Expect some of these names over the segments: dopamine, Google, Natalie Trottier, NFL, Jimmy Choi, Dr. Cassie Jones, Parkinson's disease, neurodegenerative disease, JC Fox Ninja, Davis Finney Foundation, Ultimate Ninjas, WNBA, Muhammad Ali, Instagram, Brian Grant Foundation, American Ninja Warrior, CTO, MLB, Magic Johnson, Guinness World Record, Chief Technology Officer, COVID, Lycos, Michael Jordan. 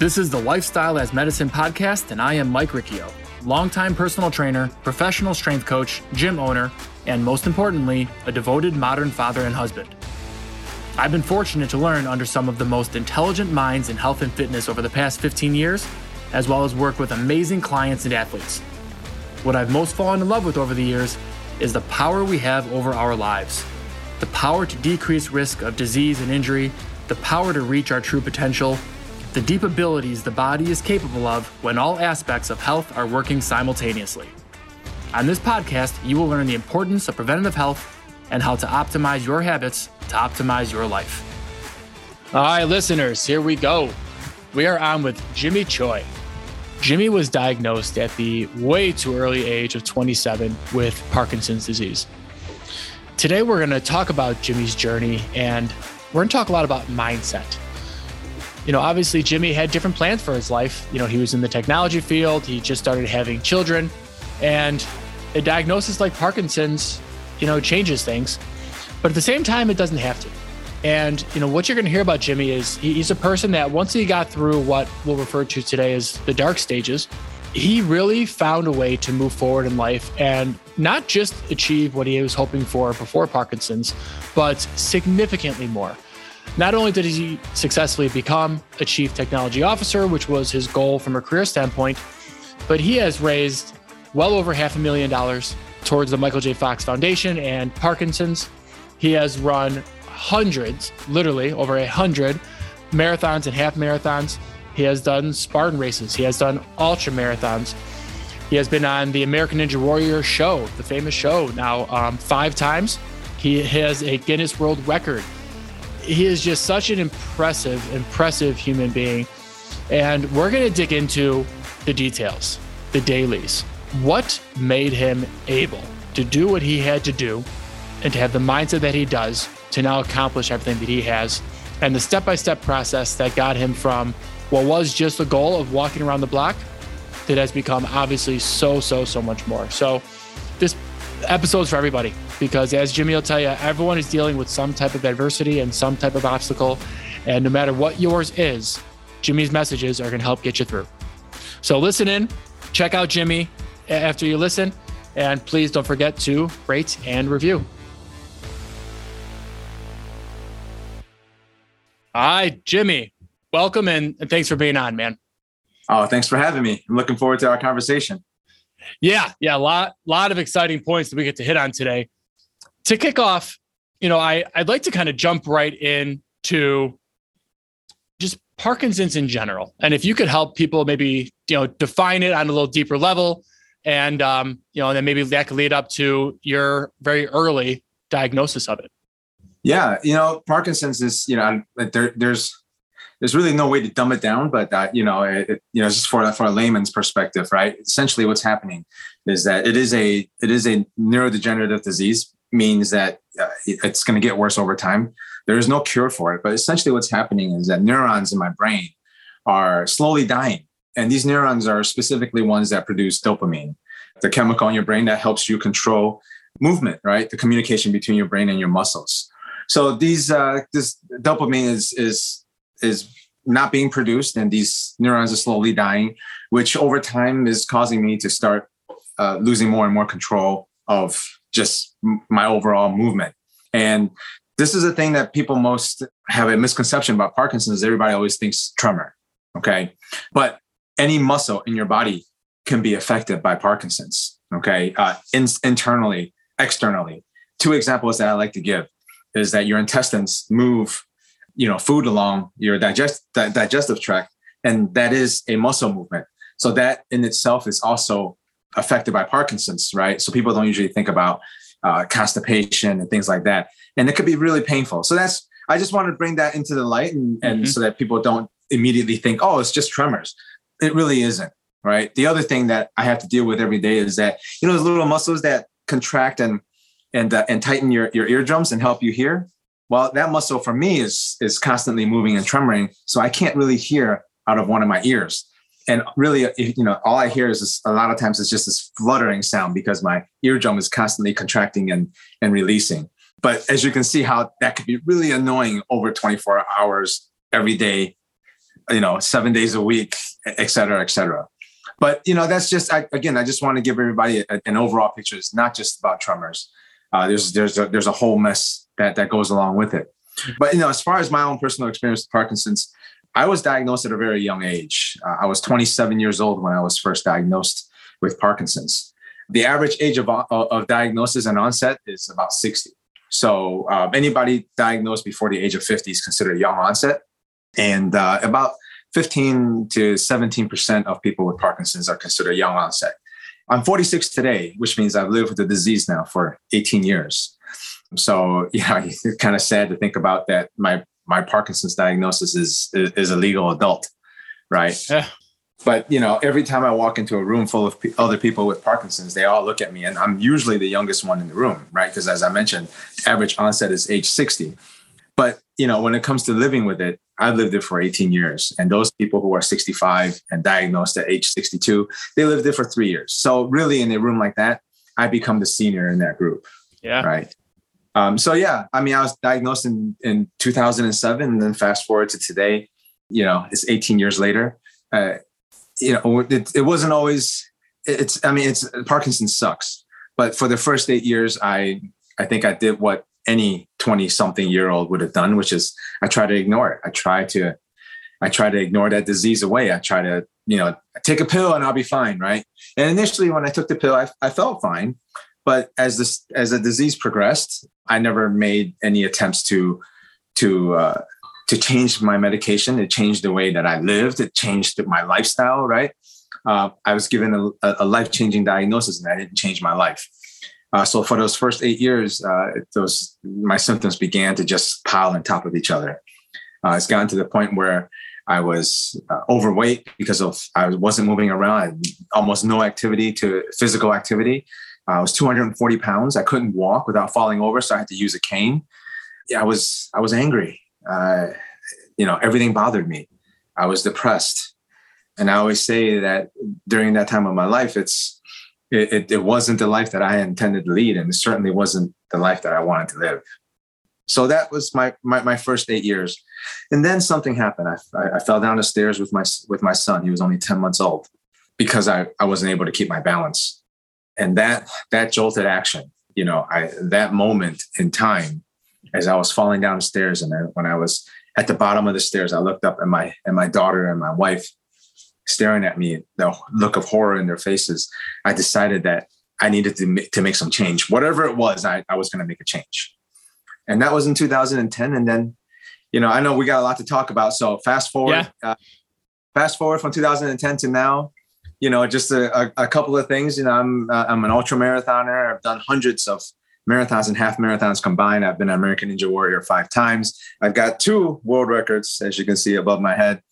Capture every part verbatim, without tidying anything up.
This is the Lifestyle as Medicine podcast, and I am Mike Riccio, longtime personal trainer, professional strength coach, gym owner, and most importantly, a devoted modern father and husband. I've been fortunate to learn under some of the most intelligent minds in health and fitness over the past fifteen years, as well as work with amazing clients and athletes. What I've most fallen in love with over the years is the power we have over our lives, the power to decrease risk of disease and injury, the power to reach our true potential, the deep abilities the body is capable of when all aspects of health are working simultaneously. On this podcast, you will learn the importance of preventative health and how to optimize your habits to optimize your life. All right, listeners, here we go. We are on with Jimmy Choi. Jimmy was diagnosed at the way too early age of twenty-seven with Parkinson's disease. Today, we're going to talk about Jimmy's journey, and we're going to talk a lot about mindset. You know, obviously, Jimmy had different plans for his life. You know, he was in the technology field. He just started having children, and a diagnosis like Parkinson's, you know, changes things, but at the same time, it doesn't have to. And, you know, what you're going to hear about Jimmy is he's a person that once he got through what we'll refer to today as the dark stages, he really found a way to move forward in life and not just achieve what he was hoping for before Parkinson's, but significantly more. Not only did he successfully become a chief technology officer, which was his goal from a career standpoint, but he has raised well over half a million dollars towards the Michael J. Fox Foundation and Parkinson's. He has run hundreds, literally over a hundred marathons and half marathons. He has done Spartan races. He has done ultra marathons. He has been on the American Ninja Warrior show, the famous show now um, five times. He has a Guinness World Record. He is just such an impressive, impressive human being. And we're going to dig into the details, the dailies. What made him able to do what he had to do and to have the mindset that he does to now accomplish everything that he has, and the step-by-step process that got him from what was just the goal of walking around the block that has become obviously so, so, so much more. So this episode's for everybody, because as Jimmy will tell you, everyone is dealing with some type of adversity and some type of obstacle. And no matter what yours is, Jimmy's messages are going to help get you through. So listen in, check out Jimmy after you listen, and please don't forget to rate and review. Hi, Jimmy. Welcome, and thanks for being on, man. Oh, thanks for having me. I'm looking forward to our conversation. Yeah, yeah, a lot, lot of exciting points that we get to hit on today. To kick off, you know, I, I'd like to kind of jump right in to just Parkinson's in general. And if you could help people maybe, you know, define it on a little deeper level, and, um, you know, and then maybe that could lead up to your very early diagnosis of it. Yeah. You know, Parkinson's is, you know, like there, there's, there's really no way to dumb it down, but that, you know, it, it, you know, just for, for a layman's perspective, right? Essentially what's happening is that it is a, it is a neurodegenerative disease, means that uh, it's going to get worse over time. There is no cure for it, but essentially what's happening is that neurons in my brain are slowly dying. And these neurons are specifically ones that produce dopamine, the chemical in your brain that helps you control movement, right? The communication between your brain and your muscles. So these, uh, this dopamine is, is, is not being produced, and these neurons are slowly dying, which over time is causing me to start uh, losing more and more control of just my overall movement. And this is a thing that people most have a misconception about Parkinson's. Everybody always thinks tremor. Okay. But any muscle in your body can be affected by Parkinson's. Okay. Uh, in, internally, externally. Two examples that I like to give is that your intestines move, you know, food along your digest, di- digestive tract, and that is a muscle movement. So that in itself is also affected by Parkinson's, right? So people don't usually think about uh, constipation and things like that, and it could be really painful. So that's, I just wanted to bring that into the light, and, and mm-hmm. so that people don't immediately think, oh, it's just tremors. It really isn't, right? The other thing that I have to deal with every day is that, you know, those little muscles that contract and and uh, and tighten your, your eardrums and help you hear. Well, that muscle for me is, is constantly moving and tremoring. So I can't really hear out of one of my ears. And really, you know, all I hear is this, a lot of times it's just this fluttering sound because my eardrum is constantly contracting and, and releasing. But as you can see, how that could be really annoying over twenty-four hours every day, you know, seven days a week, et cetera, et cetera. But, you know, that's just, I, again, I just want to give everybody a, an overall picture. It's not just about tremors. Uh, there's there's a, there's a whole mess that, that goes along with it. But, you know, as far as my own personal experience with Parkinson's, I was diagnosed at a very young age. Uh, I was twenty-seven years old when I was first diagnosed with Parkinson's. The average age of, of, of diagnosis and onset is about sixty. So uh, anybody diagnosed before the age of fifty is considered young onset. And uh, about fifteen to seventeen percent of people with Parkinson's are considered young onset. I'm forty-six today, which means I've lived with the disease now for eighteen years. So, yeah, it's kind of sad to think about that. My my Parkinson's diagnosis is is, is a legal adult, right? Yeah. But, you know, every time I walk into a room full of p- other people with Parkinson's, they all look at me, and I'm usually the youngest one in the room, right? Because as I mentioned, average onset is age sixty. But, you know, when it comes to living with it, I've lived it for eighteen years. And those people who are sixty-five and diagnosed at age sixty-two, they lived it for three years. So really in a room like that, I become the senior in that group. Yeah. Right. Um, so, yeah, I mean, I was diagnosed in, in two thousand seven, and then fast forward to today, you know, it's eighteen years later. Uh, you know, it, it wasn't always it's I mean, it's Parkinson's sucks. But for the first eight years, I I think I did what any twenty something year old would have done, which is I try to ignore it. I try to, I try to ignore that disease away. I try to, you know, take a pill and I'll be fine. Right. And initially when I took the pill, I, I felt fine, but as this, as the disease progressed, I never made any attempts to, to, uh, to change my medication. It changed the way that I lived. It changed my lifestyle. Right. Uh, I was given a, a life-changing diagnosis and I didn't change my life. Uh, so for those first eight years, uh, those my symptoms began to just pile on top of each other. Uh, it's gotten to the point where I was uh, overweight because of I wasn't moving around. I had almost no activity to physical activity. Uh, I was two hundred forty pounds. I couldn't walk without falling over, so I had to use a cane. Yeah, I was I was angry. Uh, you know, everything bothered me. I was depressed, and I always say that during that time of my life, it's. It, it, it wasn't the life that I intended to lead, and it certainly wasn't the life that I wanted to live. So that was my my, my first eight years, and then something happened. I, I I fell down the stairs with my with my son. He was only ten months old, because I, I wasn't able to keep my balance, and that that jolted action. You know, I that moment in time, as I was falling down the stairs, and I, when I was at the bottom of the stairs, I looked up at my and my daughter and my wife. Staring at me, the look of horror in their faces, I decided that I needed to, ma- to make some change. Whatever it was, I, I was going to make a change. And that was in two thousand ten. And then, you know, I know we got a lot to talk about. So fast forward, yeah. uh, fast forward from two thousand ten to now, you know, just a, a, a couple of things. You know, I'm, uh, I'm an ultra marathoner. I've done hundreds of marathons and half marathons combined. I've been an American Ninja Warrior five times. I've got two world records, as you can see above my head.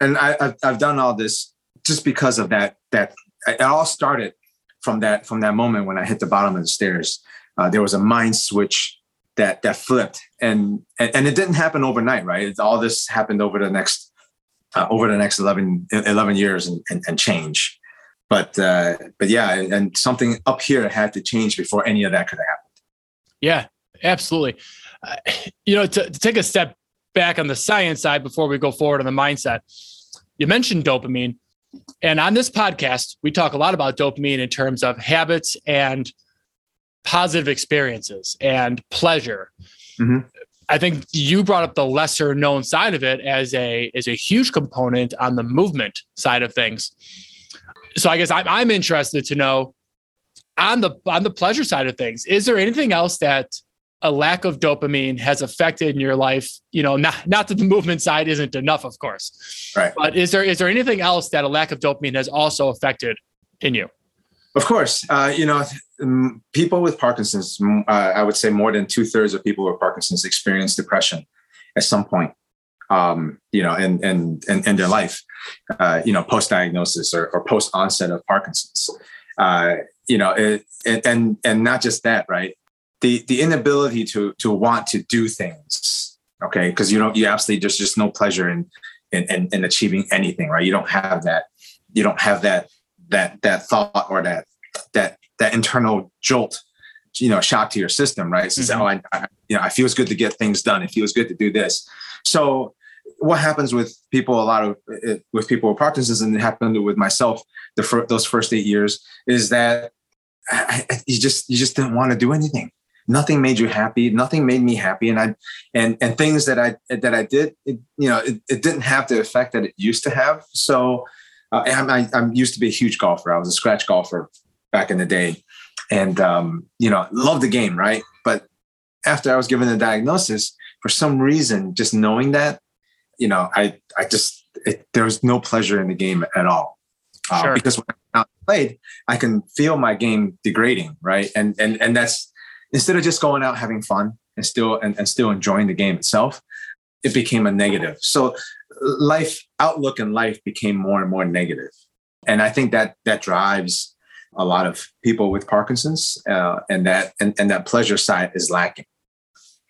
And I, I've, I've done all this just because of that. That it all started from that from that moment when I hit the bottom of the stairs. Uh, there was a mind switch that that flipped, and and, and it didn't happen overnight, right? It's, all this happened over the next uh, over the next eleven years and, and, and change. But uh, but yeah, and, and something up here had to change before any of that could have happened. Yeah, absolutely. Uh, you know, to, to take a step back on the science side before we go forward on the mindset. You mentioned dopamine. And on this podcast, we talk a lot about dopamine in terms of habits and positive experiences and pleasure. Mm-hmm. I think you brought up the lesser known side of it as a, as a huge component on the movement side of things. So I guess I'm, I'm interested to know on the, on the pleasure side of things, is there anything else that a lack of dopamine has affected in your life? You know, not, not that the movement side isn't enough, of course, right. But is there, is there anything else that a lack of dopamine has also affected in you? Of course. Uh, you know, people with Parkinson's, uh, I would say more than two thirds of people with Parkinson's experience depression at some point, um, you know, in, in, in, in their life, uh, you know, post-diagnosis or, or post onset of Parkinson's, uh, you know, it, it, and, and not just that, right. The the inability to to want to do things, okay, because you don't you absolutely there's just no pleasure in, in in in achieving anything, right? You don't have that, you don't have that that that thought or that that that internal jolt, you know, shock to your system, right? So mm-hmm. oh, I, I you know, it feels good to get things done. It feels good to do this. So what happens with people, a lot of it, with people with Parkinson's, and it happened with myself the fir- those first eight years, is that I, I, you just you just didn't want to do anything. Nothing made you happy. Nothing made me happy. And I and and things that I that I did, it, you know, it, it didn't have the effect that it used to have. So uh, I'm I, I'm used to be a huge golfer. I was a scratch golfer back in the day, and um, you know, loved the game, right? But after I was given the diagnosis, for some reason, just knowing that, you know, I I just it, there was no pleasure in the game at all. Uh, sure. Because when I'm out played, I can feel my game degrading, right? And and and that's instead of just going out having fun and still and, and still enjoying the game itself, it became a negative. So life outlook in life became more and more negative, and I think that that drives a lot of people with Parkinson's, uh, and that and, and that pleasure side is lacking.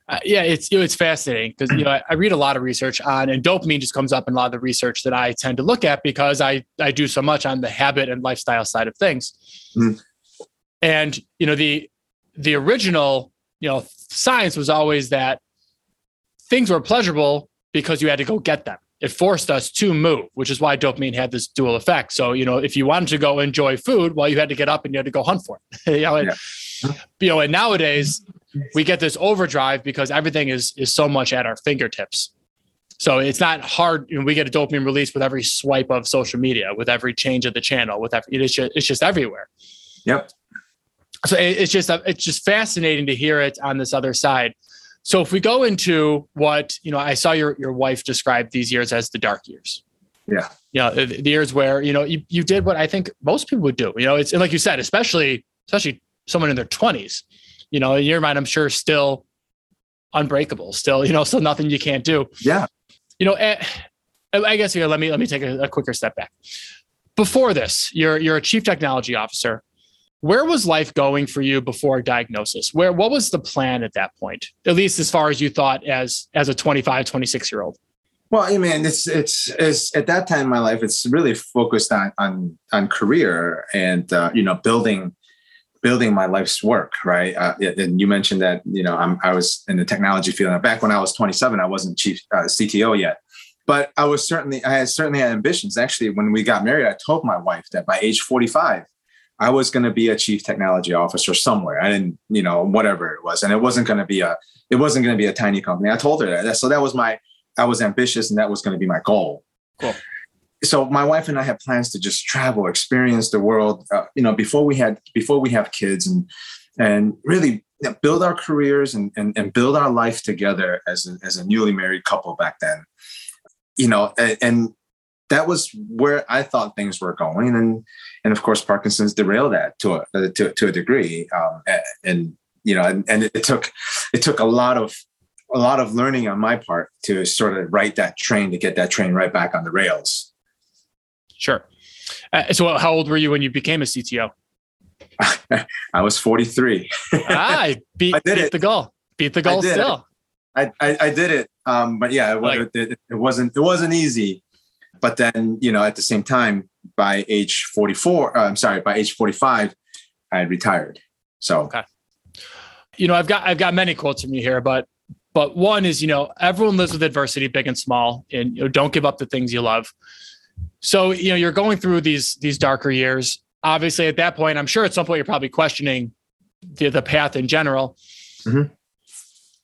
Uh, yeah, it's you know, it's fascinating because you know I, I read a lot of research on, and dopamine just comes up in a lot of the research that I tend to look at because I I do so much on the habit and lifestyle side of things. Mm. And you know the the original you know science was always that things were pleasurable because you had to go get them. It forced us to move, which is why dopamine had this dual effect. So you know if you wanted to go enjoy food, well, you had to get up and you had to go hunt for it. you know, and, yeah. you know, and nowadays. We get this overdrive because everything is is so much at our fingertips. So it's not hard. You know, we get a dopamine release with every swipe of social media, with every change of the channel, with every, it's just, it's just everywhere. Yep. So it, it's just it's just fascinating to hear it on this other side. So if we go into what you know, I saw your your wife describe these years as the dark years. Yeah. Yeah. You know, the, the years where you know you you did what I think most people would do. You know, it's like you said, especially especially someone in their twenties. You know, in your mind, I'm sure still unbreakable, still, you know, still nothing you can't do. Yeah. You know, I guess, you know, let me, let me take a, a quicker step back. Before this, you're, you're a chief technology officer. Where was life going for you before diagnosis? Where, what was the plan at that point? At least as far as you thought as, as a twenty-five, twenty-six year old. Well, I mean, it's, it's, it's at that time in my life, it's really focused on, on, on career and, uh, you know, building, building my life's work, right? Uh, and you mentioned that, you know, I'm, I was in the technology field. And back when I was twenty-seven, I wasn't chief uh, C T O yet, but I was certainly, I had certainly had ambitions. Actually, when we got married, I told my wife that by age forty-five, I was going to be a chief technology officer somewhere. I didn't, you know, whatever it was. And it wasn't going to be a, it wasn't going to be a tiny company. I told her that. So that was my, I was ambitious and that was going to be my goal. Cool. So my wife and I had plans to just travel, experience the world, uh, you know, before we had, before we have kids and, and really build our careers and, and, and build our life together as a, as a newly married couple back then, you know, and, and that was where I thought things were going. And, and of course, Parkinson's derailed that to a, to, to a degree. Um, and, and, you know, and, and it took, it took a lot of, a lot of learning on my part to sort of right that train, to get that train right back on the rails. Sure. Uh, so how old were you when you became a C T O? I was forty-three. ah, I beat, I did beat it. the goal. Beat the goal I did. still. I, I, I did it. Um, but yeah, it, like, it, it wasn't it wasn't easy. But then, you know, at the same time, by age forty-four, uh, I'm sorry, by age forty-five, I had retired. So, okay. You know, I've got I've got many quotes from you here, but but one is, you know, everyone lives with adversity, big and small, and you know, don't give up the things you love. So, you know, you're going through these, these darker years, obviously at that point, I'm sure at some point you're probably questioning the, the path in general. Mm-hmm.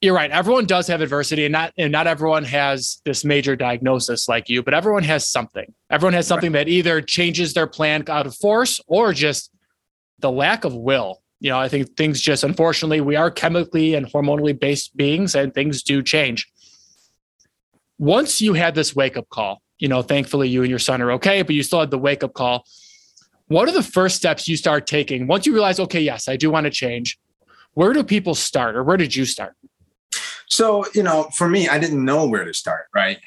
You're right. Everyone does have adversity and not, and not everyone has this major diagnosis like you, but everyone has something, everyone has something right. that either changes their plan out of force or just the lack of will. You know, I think things just, unfortunately, we are chemically and hormonally based beings and things do change. Once you had this wake up call, you know, thankfully you and your son are okay, but you still had the wake up call. What are the first steps you start taking? Once you realize, okay, yes, I do want to change. Where do people start or where did you start? So, you know, for me, I didn't know where to start. Right.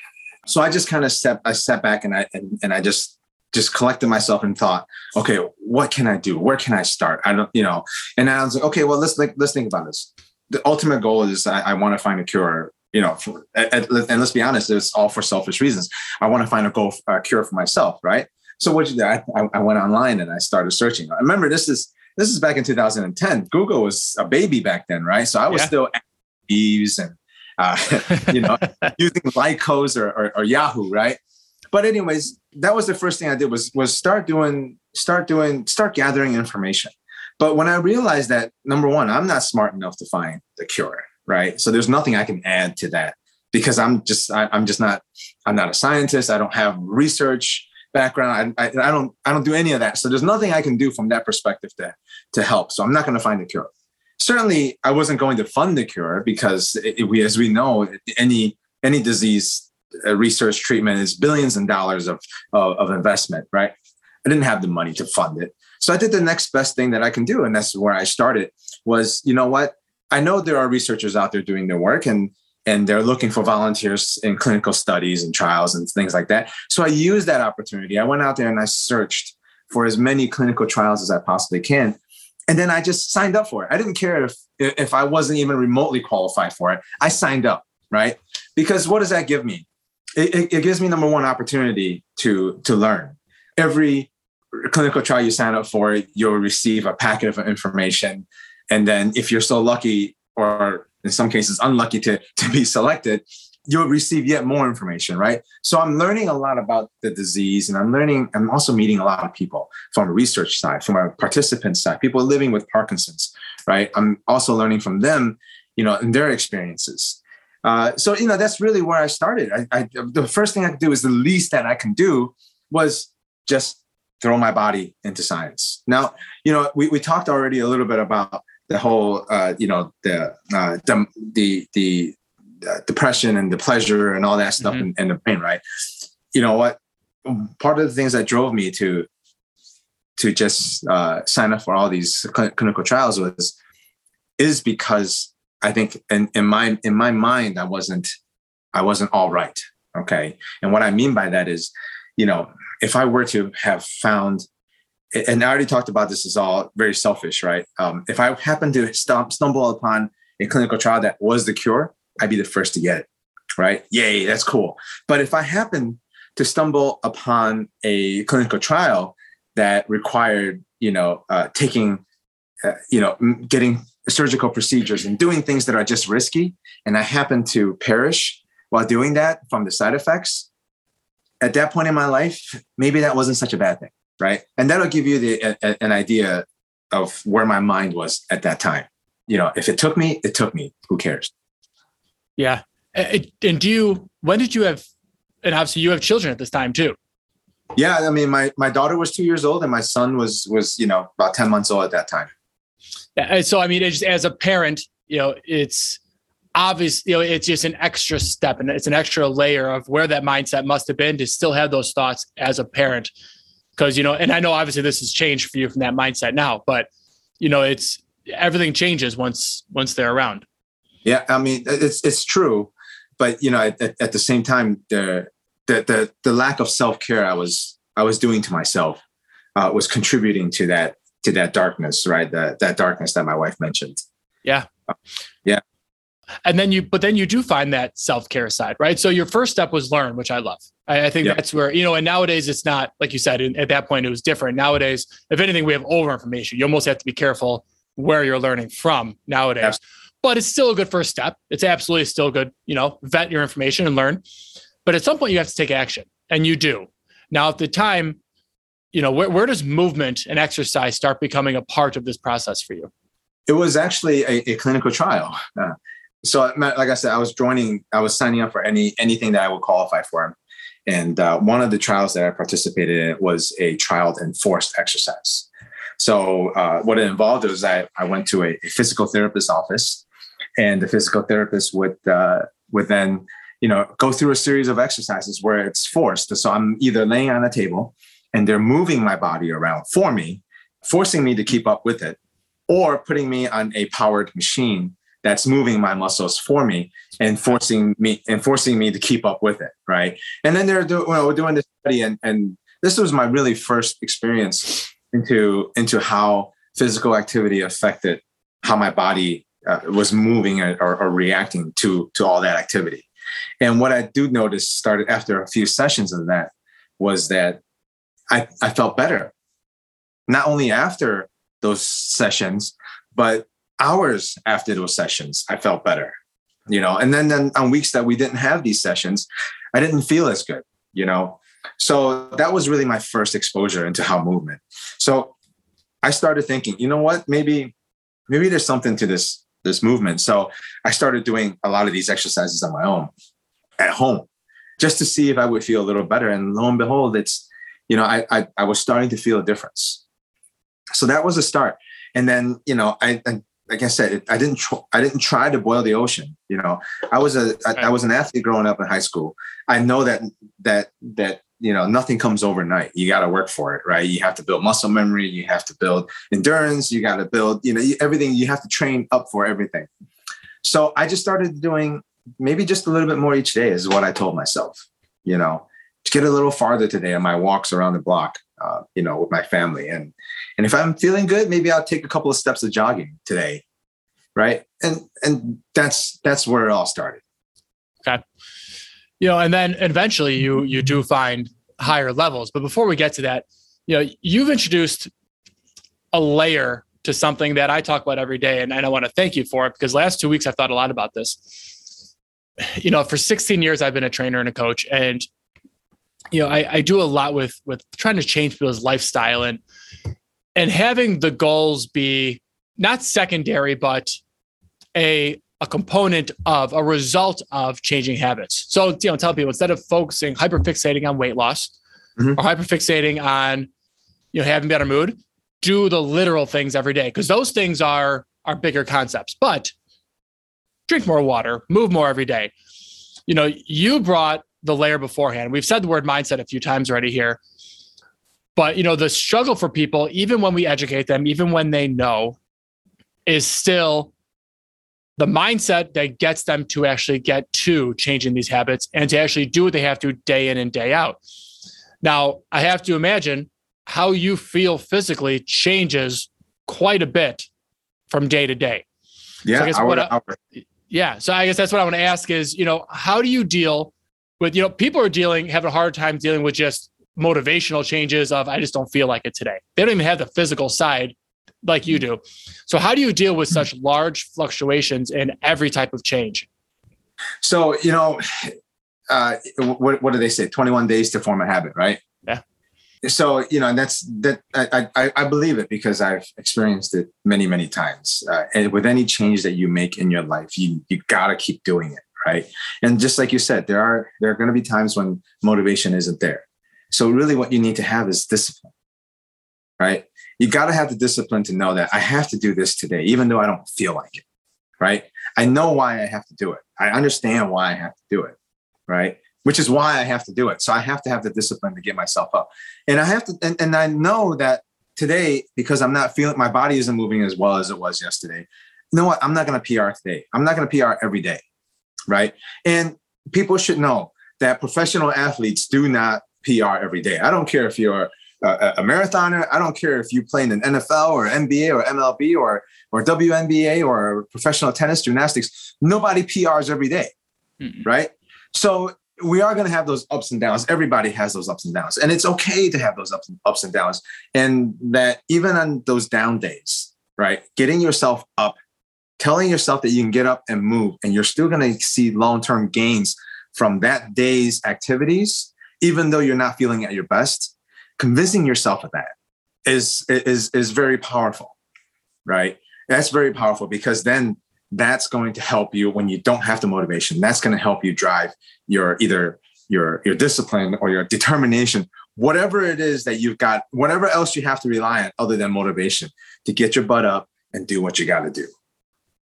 So I just kind of stepped, I stepped back and I, and, and I just, just collected myself and thought, okay, what can I do? Where can I start? I don't, you know, and I was like, okay, well, let's like, let's think about this. The ultimate goal is I, I want to find a cure. You know, for, and let's be honest, it's all for selfish reasons. I want to find a goal, a cure for myself, right? So what did you do? I, I went online and I started searching. I remember this is this is back in two thousand ten. Google was a baby back then, right? So I was yeah. still at Eves and uh, you know, using Lycos or, or, or Yahoo, right? But anyways, that was the first thing I did was was start doing, start doing, start gathering information. But when I realized that, number one, I'm not smart enough to find the cure, right? So there's nothing I can add to that because I'm just, I, I'm just not, I'm not a scientist. I don't have research background. I, I, I don't, I don't do any of that. So there's nothing I can do from that perspective to, to help. So I'm not going to find a cure. Certainly, I wasn't going to fund the cure because, it, we, as we know, any any disease research treatment is billions and dollars of, of of investment, right? I didn't have the money to fund it, so I did the next best thing that I can do, and that's where I started. Was, you know what? I know there are researchers out there doing their work, and and they're looking for volunteers in clinical studies and trials and things like that. So I used that opportunity. I went out there and I searched for as many clinical trials as I possibly can. And then I just signed up for it. I didn't care if if I wasn't even remotely qualified for it. I signed up, right? Because what does that give me? It, it, it gives me, number one, opportunity to, to learn. Every clinical trial you sign up for, you'll receive a packet of information. And then if you're so lucky, or in some cases unlucky to, to be selected, you'll receive yet more information, right? So I'm learning a lot about the disease, and I'm learning, I'm also meeting a lot of people from a research side, from a participant side, people living with Parkinson's, right? I'm also learning from them, you know, and their experiences. Uh, so, you know, that's really where I started. I, I, the first thing I could do is the least that I can do was just throw my body into science. Now, you know, we, we talked already a little bit about the whole, uh, you know, the, uh, the, the, the, depression and the pleasure and all that stuff mm-hmm. in, in the brain, right? You know what? Part of the things that drove me to to just uh, sign up for all these clinical trials was is because I think in, in my in my mind I wasn't I wasn't all right. Okay, and what I mean by that is, you know, if I were to have found, and I already talked about this, is all very selfish, right? Um, if I happened to stump, stumble upon a clinical trial that was the cure, I'd be the first to get it, right? Yay, that's cool. But if I happen to stumble upon a clinical trial that required, you know, uh, taking, uh, you know, getting surgical procedures and doing things that are just risky, and I happen to perish while doing that from the side effects, at that point in my life, maybe that wasn't such a bad thing, right? And that'll give you the a, a, an idea of where my mind was at that time. You know, if it took me, it took me. Who cares? Yeah. And do you, when did you have, and obviously you have children at this time too. Yeah. I mean, my, my daughter was two years old and my son was, was, you know, about ten months old at that time. And so, I mean, it's just, as a parent, you know, it's obvious, you know, it's just an extra step and it's an extra layer of where that mindset must've been to still have those thoughts as a parent. Cause, you know, and I know obviously this has changed for you from that mindset now, but you know, it's everything changes once, once they're around. Yeah, I mean, it's it's true, but you know, at, at the same time, the the the, the lack of self care I was I was doing to myself uh, was contributing to that to that darkness, right? That that darkness that my wife mentioned. Yeah, yeah. And then you, but then you do find that self care side, right? So your first step was learn, which I love. I, I think yeah. that's where, you know. And nowadays, it's not like you said. At that point, it was different. Nowadays, if anything, we have over information. You almost have to be careful where you're learning from nowadays. Absolutely. But it's still a good first step. It's absolutely still good, you know, vet your information and learn. But at some point you have to take action, and you do. Now at the time, you know, where, where does movement and exercise start becoming a part of this process for you? It was actually a, a clinical trial. Uh, so like I said, I was joining, I was signing up for any anything that I would qualify for. And uh, one of the trials that I participated in was a trial in forced exercise. So uh, what it involved was I, I went to a, a physical therapist's office. And the physical therapist would uh, would then, you know, go through a series of exercises where it's forced. So I'm either laying on a table and they're moving my body around for me, forcing me to keep up with it, or putting me on a powered machine that's moving my muscles for me and forcing me and forcing me to keep up with it, right? And then they're do- well, we're doing this study, and, and this was my really first experience into into how physical activity affected how my body Uh, was moving or, or reacting to to all that activity. And what I do notice started after a few sessions of that was that I, I felt better. Not only after those sessions, but hours after those sessions, I felt better. you know, and then, then on weeks that we didn't have these sessions, I didn't feel as good, you know? So that was really my first exposure into how movement. So I started thinking, you know what, maybe, maybe there's something to this, this movement. So I started doing a lot of these exercises on my own at home just to see if I would feel a little better. And lo and behold, it's, you know, I, I, I was starting to feel a difference. So that was a start. And then, you know, I, I like I said, I didn't, tr- I didn't try to boil the ocean. You know, I was a, I, I was an athlete growing up in high school. I know that, that, that, you know, nothing comes overnight. You got to work for it, right? You have to build muscle memory. You have to build endurance. You got to build, you know, everything. You have to train up for everything. So I just started doing maybe just a little bit more each day is what I told myself, you know, to get a little farther today on my walks around the block, uh, you know, with my family. And, and if I'm feeling good, maybe I'll take a couple of steps of jogging today. Right. And, and that's, that's where it all started. Okay. You know, and then eventually you, you do find higher levels, but before we get to that, you know, you've introduced a layer to something that I talk about every day. And I want to thank you for it because last two weeks, I've thought a lot about this. You know, for sixteen years, I've been a trainer and a coach, and, you know, I, I do a lot with, with trying to change people's lifestyle and, and having the goals be not secondary, but a, a component of, a result of changing habits. So, you know, tell people instead of focusing, hyperfixating on weight loss mm-hmm. or hyperfixating on, you know, having better mood, do the literal things every day. Cause those things are, are bigger concepts, but drink more water, move more every day. You know, you brought the layer beforehand. We've said the word mindset a few times already here, but you know, the struggle for people, even when we educate them, even when they know, is still the mindset that gets them to actually get to changing these habits and to actually do what they have to day in and day out. Now, I have to imagine how you feel physically changes quite a bit from day to day. Yeah. So I guess hour what to hour. I, yeah. So I guess that's what I want to ask is, you know, how do you deal with, you know, people are dealing, have a hard time dealing with just motivational changes of, I just don't feel like it today. They don't even have the physical side like you do. So how do you deal with such large fluctuations in every type of change? So, you know, uh, what, what do they say? twenty-one days to form a habit, right? Yeah. So, you know, and that's, that I, I, I believe it because I've experienced it many, many times. Uh, and with any change that you make in your life, you, you gotta keep doing it. Right. And just like you said, there are, there are going to be times when motivation isn't there. So really what you need to have is discipline, right? You got to have the discipline to know that I have to do this today, even though I don't feel like it, right? I know why I have to do it. I understand why I have to do it, right? Which is why I have to do it. So I have to have the discipline to get myself up. And I have to, and, and I know that today, because I'm not feeling, my body isn't moving as well as it was yesterday. You know what? I'm not going to P R today. I'm not going to P R every day, right? And people should know that professional athletes do not P R every day. I don't care if you're Uh, a marathoner. I don't care if you play in an N F L or N B A or M L B or or W N B A or professional tennis, gymnastics. Nobody P Rs every day, mm-hmm. right? So we are going to have those ups and downs. Everybody has those ups and downs, and it's okay to have those ups and ups and downs. And that even on those down days, right, getting yourself up, telling yourself that you can get up and move, and you're still going to see long-term gains from that day's activities, even though you're not feeling at your best. Convincing yourself of that is, is, is very powerful, right? That's very powerful because then that's going to help you when you don't have the motivation. That's going to help you drive your, either your, your discipline or your determination, whatever it is that you've got, whatever else you have to rely on other than motivation to get your butt up and do what you got to do.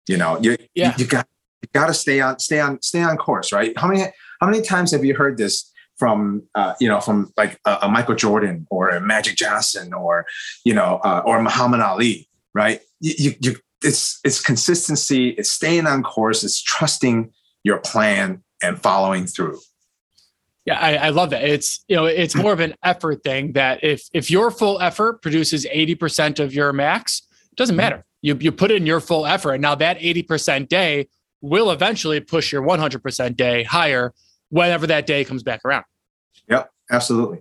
You know, you, yeah. you, you got, you got to stay on, stay on, stay on course, right? How many, how many times have you heard this from, uh, you know, from like a, a Michael Jordan or a Magic Johnson or, you know, uh, or Muhammad Ali, right? You, you, you, it's, it's consistency, it's staying on course, it's trusting your plan and following through. Yeah. I, I love that. It's, you know, it's more of an effort thing that if, if your full effort produces eighty percent of your max, it doesn't matter. You, you put in your full effort. And now that eighty percent day will eventually push your one hundred percent day higher whenever that day comes back around. Yep, absolutely.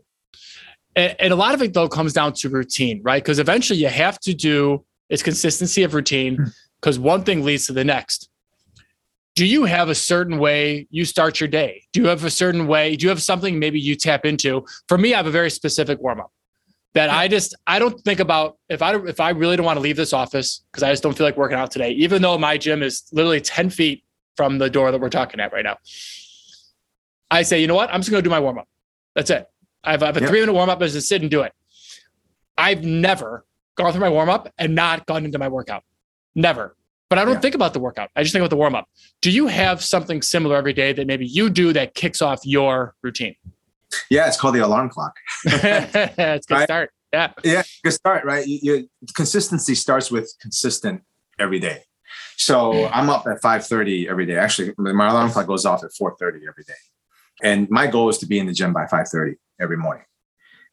And, and a lot of it though comes down to routine, right? Because eventually you have to do, it's consistency of routine because one thing leads to the next. do you have a certain way you start your day? Do you have a certain way? Do you have something maybe you tap into? For me, I have a very specific warm-up that I just, I don't think about if I, if I really don't want to leave this office because I just don't feel like working out today, even though my gym is literally ten feet from the door that we're talking at right now. I say, you know what? I'm just going to do my warm-up. That's it. I have, I have a yep. three minute warm-up as a sit and do it. I've never gone through my warm-up and not gone into my workout. Never. But I don't yeah. think about the workout. I just think about the warm-up. Do you have something similar every day that maybe you do that kicks off your routine? Yeah, it's called the alarm clock. It's a good start. Yeah. Yeah, good start, right? You, you, consistency starts with consistent every day. So mm. I'm up at five thirty every day. Actually, my alarm clock goes off at four thirty every day. And my goal is to be in the gym by five thirty every morning.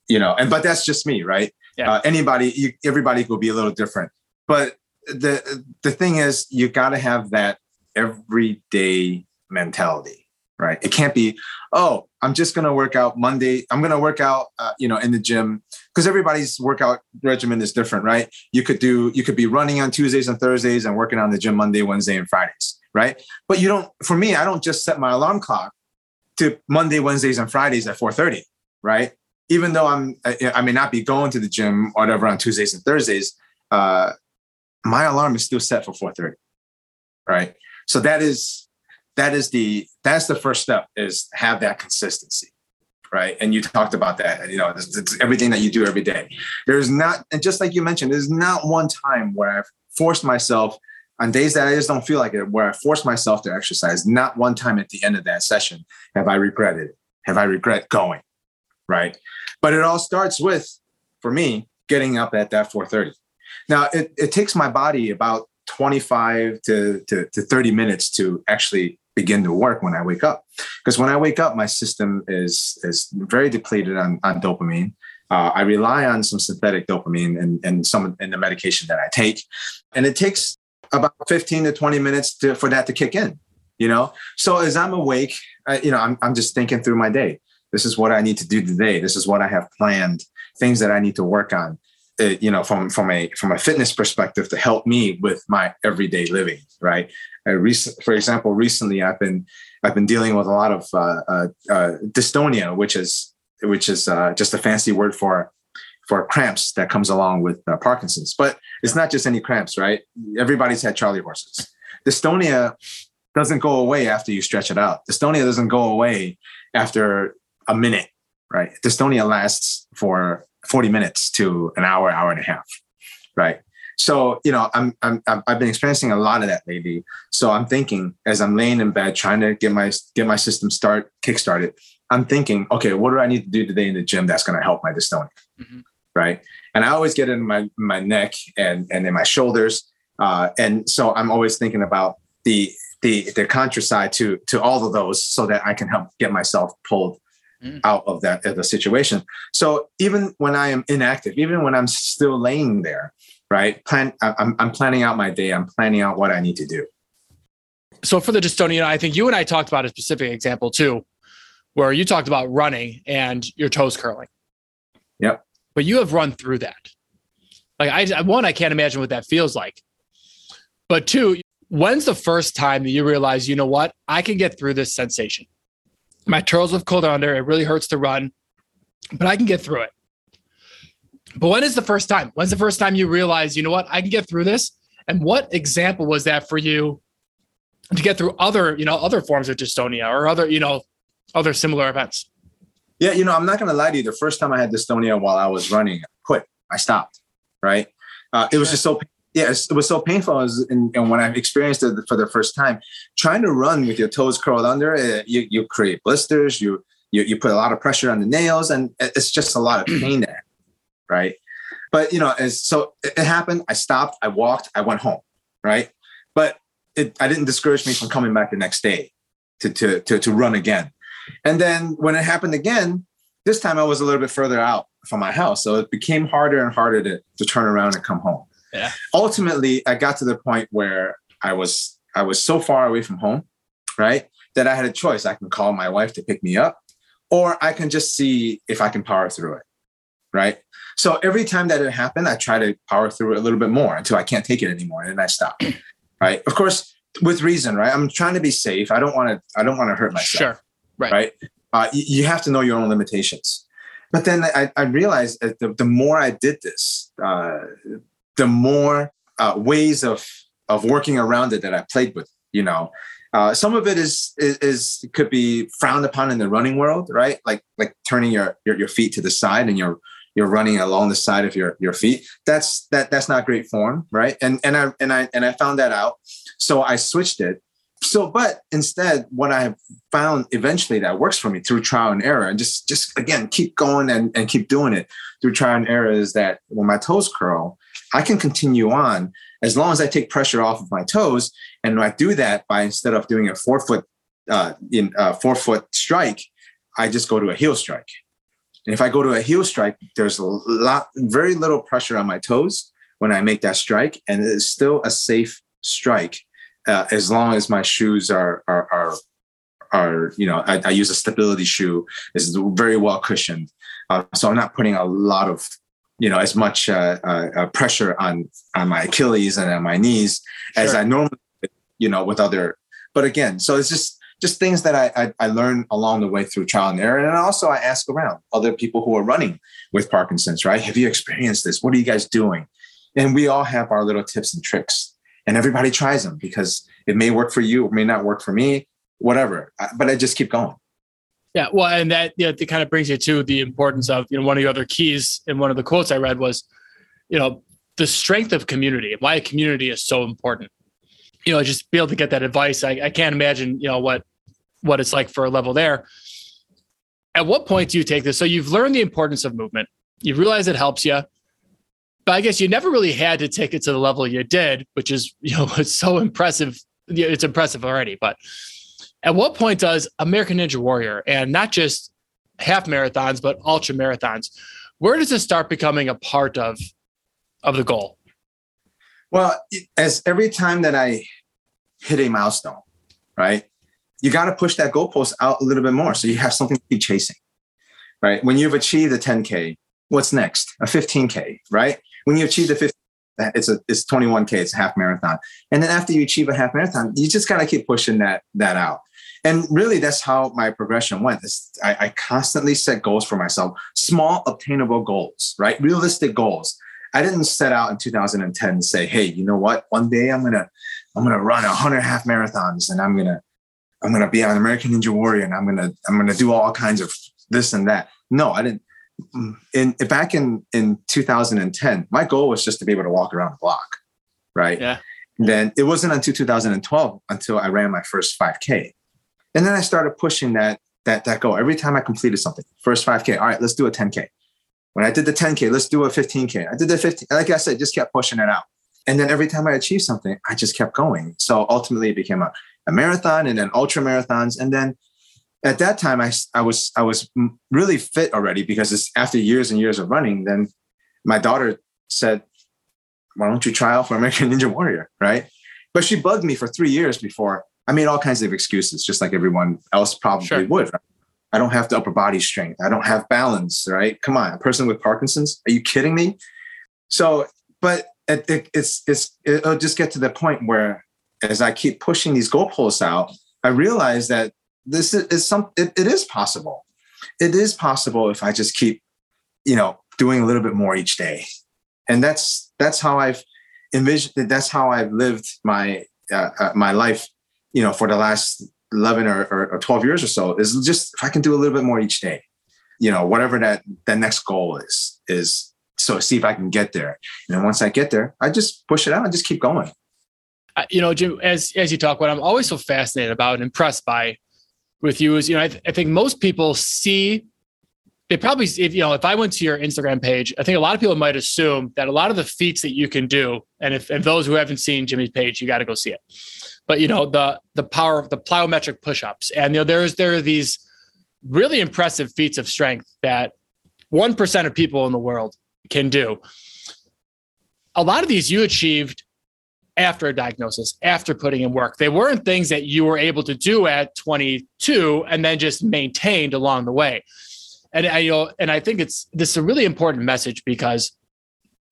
You know, and but that's just me, right? Yeah. Uh, anybody, you, everybody will be a little different. But the the thing is, you got to have that everyday mentality, right? It can't be, oh, I'm just going to work out Monday. I'm going to work out, uh, you know, in the gym, because everybody's workout regimen is different, right? You could do, you could be running on Tuesdays and Thursdays and working on the gym Monday, Wednesday, and Fridays, right? But you don't. For me, I don't just set my alarm clock to Monday, Wednesdays, and Fridays at four thirty, right? Even though I'm, I, I may not be going to the gym or whatever on Tuesdays and Thursdays, uh, my alarm is still set for four thirty, right? So that is, that is the, that's the first step, is have that consistency, right? And you talked about that, you know, it's, it's everything that you do every day. There's not, and just like you mentioned, there's not one time where I've forced myself on days that I just don't feel like it, where I forced myself to exercise. Not one time at the end of that session have I regretted it. Have I regret going, right? But it all starts with, for me, getting up at that four thirty. Now, it, it takes my body about twenty-five to thirty minutes to actually begin to work when I wake up. Because when I wake up, my system is is very depleted on, on dopamine. Uh, I rely on some synthetic dopamine and, and some in the medication that I take. And it takes about fifteen to twenty minutes to, for that to kick in, you know? So as I'm awake, I, you know, I'm, I'm just thinking through my day. This is what I need to do today. This is what I have planned, things that I need to work on. Uh, you know, from from a from a fitness perspective, to help me with my everyday living, right? I rec- for example, recently I've been I've been dealing with a lot of uh, uh, uh, dystonia, which is which is uh, just a fancy word for for cramps that comes along with uh, Parkinson's. But it's not just any cramps, right? Everybody's had Charley horses. Dystonia doesn't go away after you stretch it out. Dystonia doesn't go away after a minute, right? Dystonia lasts for forty minutes to an hour, hour and a half. Right. So, you know, I'm, I'm, I'm, I've been experiencing a lot of that lately. So I'm thinking, as I'm laying in bed, trying to get my, get my system start, kickstarted, I'm thinking, okay, what do I need to do today in the gym that's going to help my dystonia? Mm-hmm. Right. And I always get it in my, my neck and, and in my shoulders. Uh, and so I'm always thinking about the, the, the contra side to, to all of those, so that I can help get myself pulled out of that of the situation. So even when I am inactive, even when I'm still laying there, right? Plan, I'm, I'm planning out my day. I'm planning out what I need to do. So for the dystonia, I think you and I talked about a specific example too, where you talked about running and your toes curling. Yep. But you have run through that. Like I, one, I can't imagine what that feels like. But two, when's the first time that you realize, you know what, I can get through this sensation? My toes have cooled under. It really hurts to run, but I can get through it. But when is the first time? When's the first time you realize, you know what, I can get through this? And what example was that for you to get through other, you know, other forms of dystonia or other, you know, other similar events? Yeah. You know, I'm not going to lie to you. The first time I had dystonia while I was running, I quit. I stopped. Right. Uh, it was just so, yeah, it was so painful. Was in, and when I experienced it for the first time, trying to run with your toes curled under, you, you create blisters, you, you you put a lot of pressure on the nails, and it's just a lot of pain there, right? But, you know, and so it happened. I stopped, I walked, I went home, right? But it I didn't discourage me from coming back the next day to, to, to, to run again. And then when it happened again, this time I was a little bit further out from my house. So it became harder and harder to, to turn around and come home. Yeah. Ultimately, I got to the point where I was I was so far away from home, right, that I had a choice. I can call my wife to pick me up, or I can just see if I can power through it, right? So every time that it happened, I try to power through it a little bit more until I can't take it anymore, and I stop, right? Of course, with reason, right? I'm trying to be safe. I don't want to, I don't want to hurt myself. Sure. Right. Right. Uh, you have to know your own limitations. But then I, I realized that the, the more I did this, uh, the more uh, ways of of working around it that I played with. You know, uh, some of it is, is is could be frowned upon in the running world, right? Like like turning your your, your feet to the side and you're you're running along the side of your your feet. That's that that's not great form, right? And and I and I and I found that out, so I switched it. So, but instead, what I have found eventually that works for me through trial and error, and just, just again, keep going and, and keep doing it through trial and error, is that when my toes curl, I can continue on as long as I take pressure off of my toes. And I do that by, instead of doing a four foot uh, in uh, four foot strike, I just go to a heel strike. And if I go to a heel strike, there's a lot, very little pressure on my toes when I make that strike, and it's still a safe strike. Uh, as long as my shoes are, are, are, are you know, I, I use a stability shoe. It's very well cushioned. Uh, so I'm not putting a lot of, you know, as much uh, uh, pressure on, on my Achilles and on my knees as sure. I normally, you know, with other, but again, so it's just, just things that I, I, I learned along the way through trial and error. And also I ask around other people who are running with Parkinson's, right? Have you experienced this? What are you guys doing? And we all have our little tips and tricks. And everybody tries them because it may work for you, it may not work for me, whatever. But I just keep going. Yeah, well, and that, you know, that kind of brings you to the importance of, you know, one of the other keys in one of the quotes I read was, you know, the strength of community, why community is so important. You know, just be able to get that advice. I, I can't imagine, you know, what what it's like for a level there. At what point do you take this? So you've learned the importance of movement. You realize it helps you. But I guess you never really had to take it to the level you did, which is, you know, it's so impressive. It's impressive already. But at what point does American Ninja Warrior, and not just half marathons, but ultra marathons, where does it start becoming a part of, of the goal? Well, as every time that I hit a milestone, right, you got to push that goalpost out a little bit more. So you have something to keep chasing, right? When you've achieved a ten K, what's next? A fifteen K, right? When you achieve the fifteen, it's a it's twenty-one K, it's a half marathon. And then after you achieve a half marathon, you just gotta keep pushing that that out. And really that's how my progression went. Is I, I constantly set goals for myself, small obtainable goals, right? Realistic goals. I didn't set out in two thousand ten and say, hey, you know what? One day I'm gonna I'm gonna run one hundred half marathons, and I'm gonna I'm gonna be an American Ninja Warrior, and I'm gonna I'm gonna do all kinds of this and that. No, I didn't. In back in, in two thousand ten, my goal was just to be able to walk around the block, right? Yeah. And then it wasn't until two thousand twelve until I ran my first five K, and then I started pushing that that that goal. Every time I completed something, first five K, all right, let's do a ten K. When I did the ten K, let's do a fifteen K. I did the fifteen, like I said, just kept pushing it out. And then every time I achieved something, I just kept going. So ultimately, it became a, a marathon, and then ultra marathons, and then. At that time, I, I was I was really fit already, because it's after years and years of running. Then my daughter said, why don't you try out for American Ninja Warrior, right? But she bugged me for three years before. I made all kinds of excuses, just like everyone else probably sure. would. Right? I don't have the upper body strength. I don't have balance, right? Come on, a person with Parkinson's? Are you kidding me? So, but it, it, it's it's it'll just get to the point where, as I keep pushing these goalposts out, I realize that This is, is some. It, it is possible. It is possible if I just keep, you know, doing a little bit more each day, and that's that's how I've envisioned. That's how I've lived my uh, uh, my life, you know, for the last eleven or, or, or twelve years or so. Is just if I can do a little bit more each day, you know, whatever that that next goal is is. So see if I can get there, and then once I get there, I just push it out and just keep going. Uh, you know, Jim, as as you talk, what I'm always so fascinated about and impressed by. With you is, you know, I, th- I think most people see, they probably, if you know, if I went to your Instagram page, I think a lot of people might assume that a lot of the feats that you can do, and if and those who haven't seen Jimmy's page, you got to go see it. But you know, the the power of the plyometric push-ups, and you know, there's there are these really impressive feats of strength that one percent of people in the world can do. A lot of these you achieved after a diagnosis, after putting in work. They weren't things that you were able to do at twenty-two and then just maintained along the way. And I, you know, and I think it's this is a really important message, because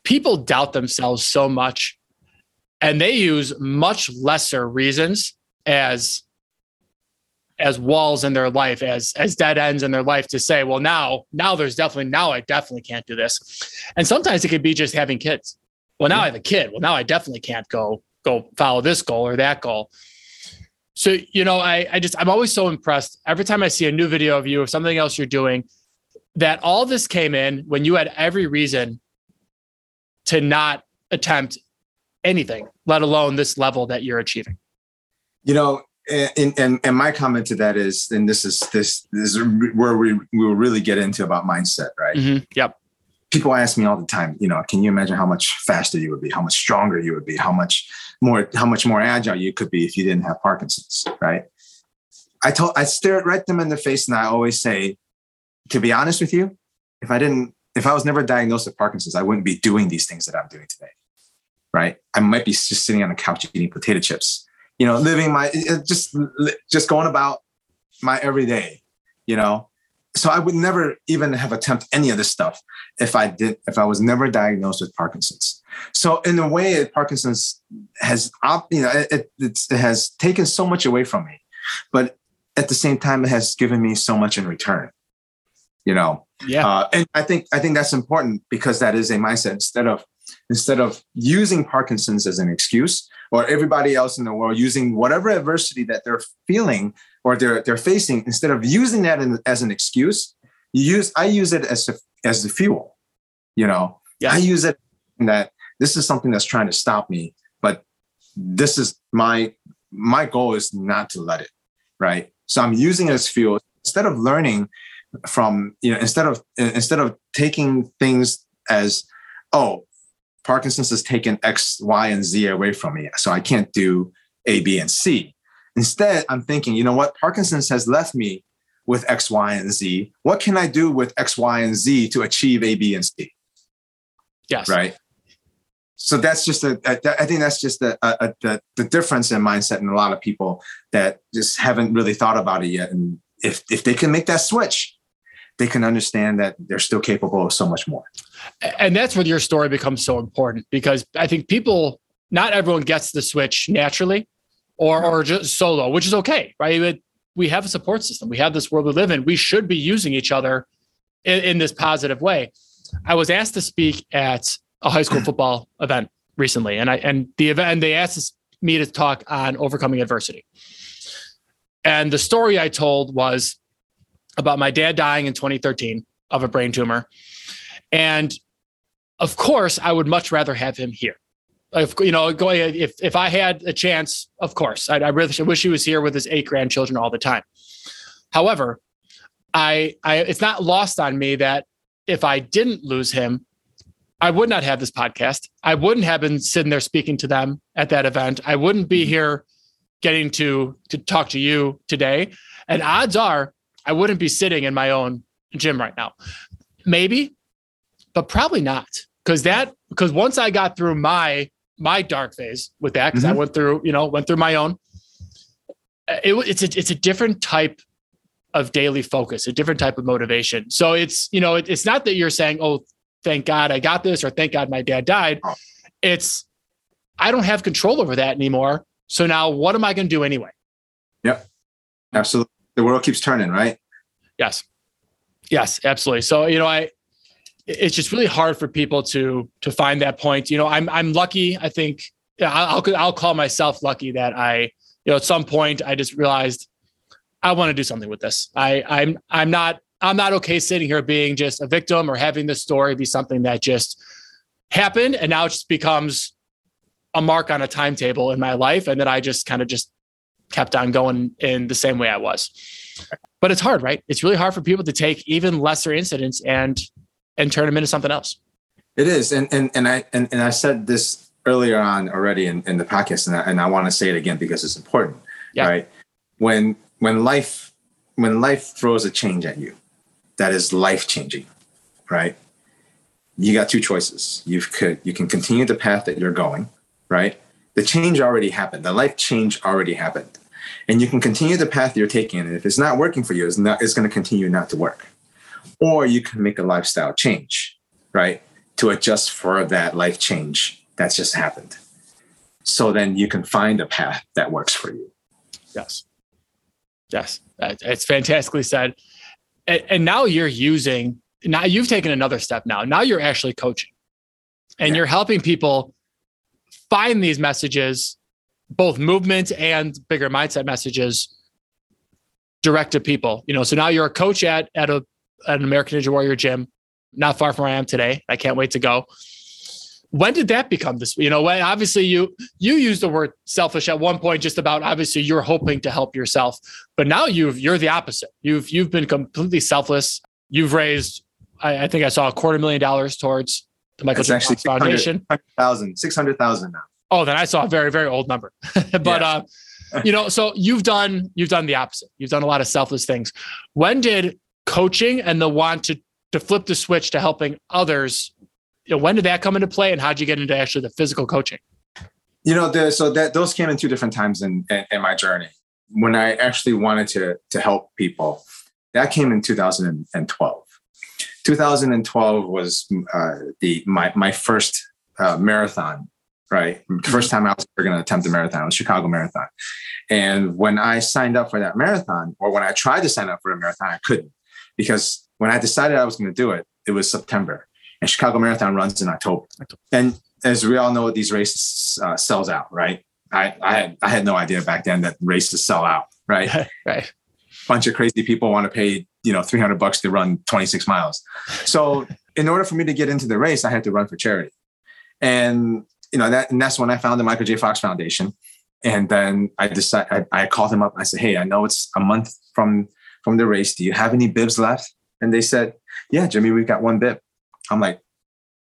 people doubt themselves so much And they use much lesser reasons as as walls in their life, as as dead ends in their life to say, well, now, now there's definitely, now I definitely can't do this. And sometimes it could be just having kids. Well, now I have a kid. Well, now I definitely can't go, go follow this goal or that goal. So, you know, I, I just, I'm always so impressed every time I see a new video of you or something else you're doing, that all this came in when you had every reason to not attempt anything, let alone this level that you're achieving. You know, And, and and my comment to that is, and this is this, this is where we, we will really get into about mindset, right? Mm-hmm. Yep. People ask me all the time, you know, can you imagine how much faster you would be, how much stronger you would be, how much more, how much more agile you could be if you didn't have Parkinson's, right? I told, I stare right them in the face, and I always say, to be honest with you, if I didn't, if I was never diagnosed with Parkinson's, I wouldn't be doing these things that I'm doing today, right? I might be just sitting on the couch eating potato chips. You know, living my, just, just going about my everyday, you know? So I would never even have attempted any of this stuff if I did, if I was never diagnosed with Parkinson's. So in a way, Parkinson's has, you know, it, it's, it has taken so much away from me, but at the same time, it has given me so much in return, you know? Yeah. Uh, and I think, I think that's important because that is a mindset. Instead of, instead of using Parkinson's as an excuse, or everybody else in the world using whatever adversity that they're feeling or they're they're facing, instead of using that in, as an excuse, you use I use it as a, as the fuel. You know, yeah. I use it in that this is something that's trying to stop me, but this is my my goal is not to let it, right? So I'm using it as fuel instead of learning from, you know, instead of instead of taking things as, oh, Parkinson's has taken X, Y, and Z away from me, so I can't do A, B, and C. Instead, I'm thinking, you know what? Parkinson's has left me with X, Y, and Z. What can I do with X, Y, and Z to achieve A, B, and C? Yes. Right? So that's just a, I think that's just a, a, a, the difference in mindset in a lot of people that just haven't really thought about it yet. And if if they can make that switch, they can understand that they're still capable of so much more. And that's where your story becomes so important, because I think people, not everyone gets the switch naturally or, or just solo, which is okay, right? It, we have a support system. We have this world we live in. We should be using each other in, in this positive way. I was asked to speak at a high school football event recently, and I and the event, they asked me to talk on overcoming adversity. And the story I told was about my dad dying in twenty thirteen of a brain tumor. And of course, I would much rather have him here. If, you know, going if if I had a chance, of course, I, I really I wish he was here with his eight grandchildren all the time. However, I I it's not lost on me that if I didn't lose him, I would not have this podcast. I wouldn't have been sitting there speaking to them at that event. I wouldn't be here getting to to talk to you today. And odds are, I wouldn't be sitting in my own gym right now. Maybe, but probably not. Cause that, cause once I got through my, my dark phase with that, cause mm-hmm. I went through, you know, went through my own, it, it's a, it's a different type of daily focus, a different type of motivation. So it's, you know, it, it's not that you're saying, oh, thank God I got this, or thank God my dad died. Oh. It's, I don't have control over that anymore. So now what am I going to do anyway? Yep. Absolutely. The world keeps turning, right? Yes. Yes, absolutely. So, you know, I, it's just really hard for people to, to find that point. You know, I'm, I'm lucky. I think I'll, I'll call myself lucky that I, you know, at some point I just realized I want to do something with this. I I'm, I'm not, I'm not okay sitting here being just a victim or having this story be something that just happened. And now it just becomes a mark on a timetable in my life. And then I just kind of just kept on going in the same way I was. But it's hard, right? It's really hard for people to take even lesser incidents and and turn them into something else. It is. And and and I and, and I said this earlier on already in, in the podcast, and I, and I want to say it again because it's important. Yeah. Right? When when life when life throws a change at you, that is life changing, right? You got two choices. You could you can continue the path that you're going, right? The change already happened. The life change already happened. And you can continue the path you're taking. And if it's not working for you, it's not, it's going to continue not to work. Or you can make a lifestyle change, right? To adjust for that life change that's just happened. so then you can find a path that works for you. Yes. Yes. It's fantastically said. And now you're using, now you've taken another step now. Now you're actually coaching and yeah. you're helping people find these messages, both movement and bigger mindset messages direct to people. You know, so now you're a coach at, at, a, at an American Ninja Warrior gym, not far from where I am today. I can't wait to go. When did that become this? You know, when obviously you, you used the word selfish at one point, just about obviously you're hoping to help yourself, but now you've, you're the opposite. You've, you've been completely selfless. You've raised, I, I think I saw a quarter million dollars towards the Michael J. Fox Foundation. six hundred thousand now. Oh, then I saw a very, very old number, but, yeah. uh, you know, so you've done, you've done the opposite. You've done a lot of selfless things. When did coaching and the want to, to flip the switch to helping others, you know, when did that come into play, and how did you get into actually the physical coaching? You know, the, so that those came in two different times in, in, in my journey. When I actually wanted to to help people, that came in two thousand twelve. two thousand twelve was uh, the my my first uh, marathon. Right, first time I was ever going to attempt a marathon, it was Chicago Marathon. And when I signed up for that marathon, or when I tried to sign up for a marathon, I couldn't, because when I decided I was going to do it, it was September. And Chicago Marathon runs in October. And as we all know, these races uh, sells out, right? I, I, had, I had no idea back then that races sell out, right? Right. Bunch of crazy people want to pay, you know, three hundred bucks to run twenty-six miles. So in order for me to get into the race, I had to run for charity. And, you know, that, and that's when I found the Michael J. Fox Foundation. And then I decided, I, I called him up. I said, hey, I know it's a month from, from the race. Do you have any bibs left? And they said, yeah, Jimmy, we've got one bib. I'm like,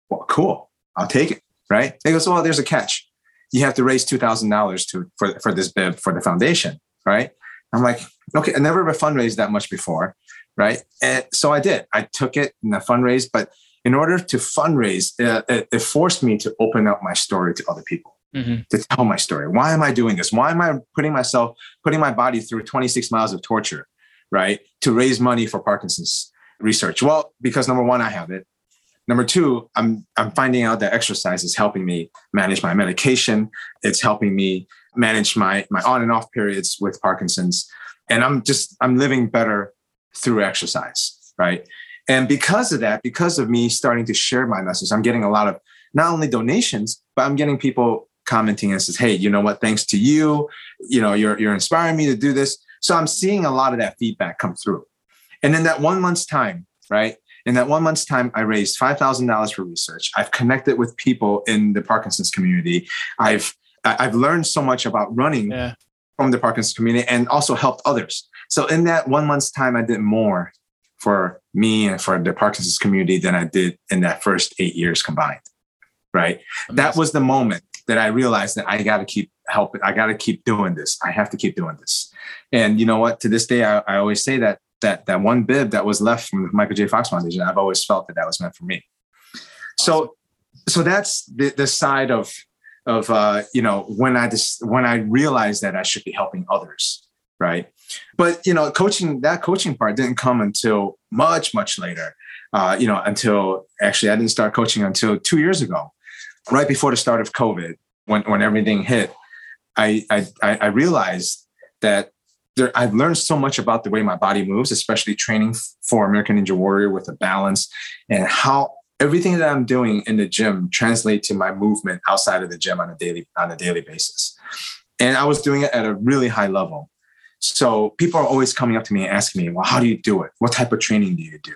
well, cool. I'll take it. Right. They go, so, well, there's a catch. You have to raise two thousand dollars to, for, for this bib for the foundation. Right. I'm like, okay. I never fundraised that much before. Right. And so I did, I took it and I fundraised, but in order to fundraise, it, it, it forced me to open up my story to other people, mm-hmm. to tell my story. Why am I doing this? Why am I putting myself, putting my body through twenty-six miles of torture, right, to raise money for Parkinson's research? Well, because number one, I have it. Number two, I'm I'm finding out that exercise is helping me manage my medication. It's helping me manage my my on and off periods with Parkinson's. And I'm just, I'm living better through exercise, right? And because of that, because of me starting to share my message, I'm getting a lot of not only donations, but I'm getting people commenting and says, hey, you know what, thanks to you, you know, you're you're inspiring me to do this. So I'm seeing a lot of that feedback come through. And in that one month's time, right? In that one month's time, I raised five thousand dollars for research. I've connected with people in the Parkinson's community. I've I've learned so much about running yeah. from the Parkinson's community, and also helped others. So in that one month's time, I did more for me and for the Parkinson's community than I did in that first eight years combined, right? Amazing. That was the moment that I realized that I got to keep helping. I got to keep doing this. I have to keep doing this. And you know what? To this day, I, I always say that That that one bib that was left from the Michael J. Fox Foundation, I've always felt that that was meant for me. So, so that's the, the side of of uh, you know, when I just when I realized that I should be helping others, right? But you know, coaching that coaching part didn't come until much much later. Uh, you know, until actually I didn't start coaching until two years ago, right before the start of COVID, when when everything hit, I I, I realized that. There, I've learned so much about the way my body moves, especially training for American Ninja Warrior with a balance, and how everything that I'm doing in the gym translates to my movement outside of the gym on a daily on a daily basis. And I was doing it at a really high level. So people are always coming up to me and asking me, well, how do you do it? What type of training do you do?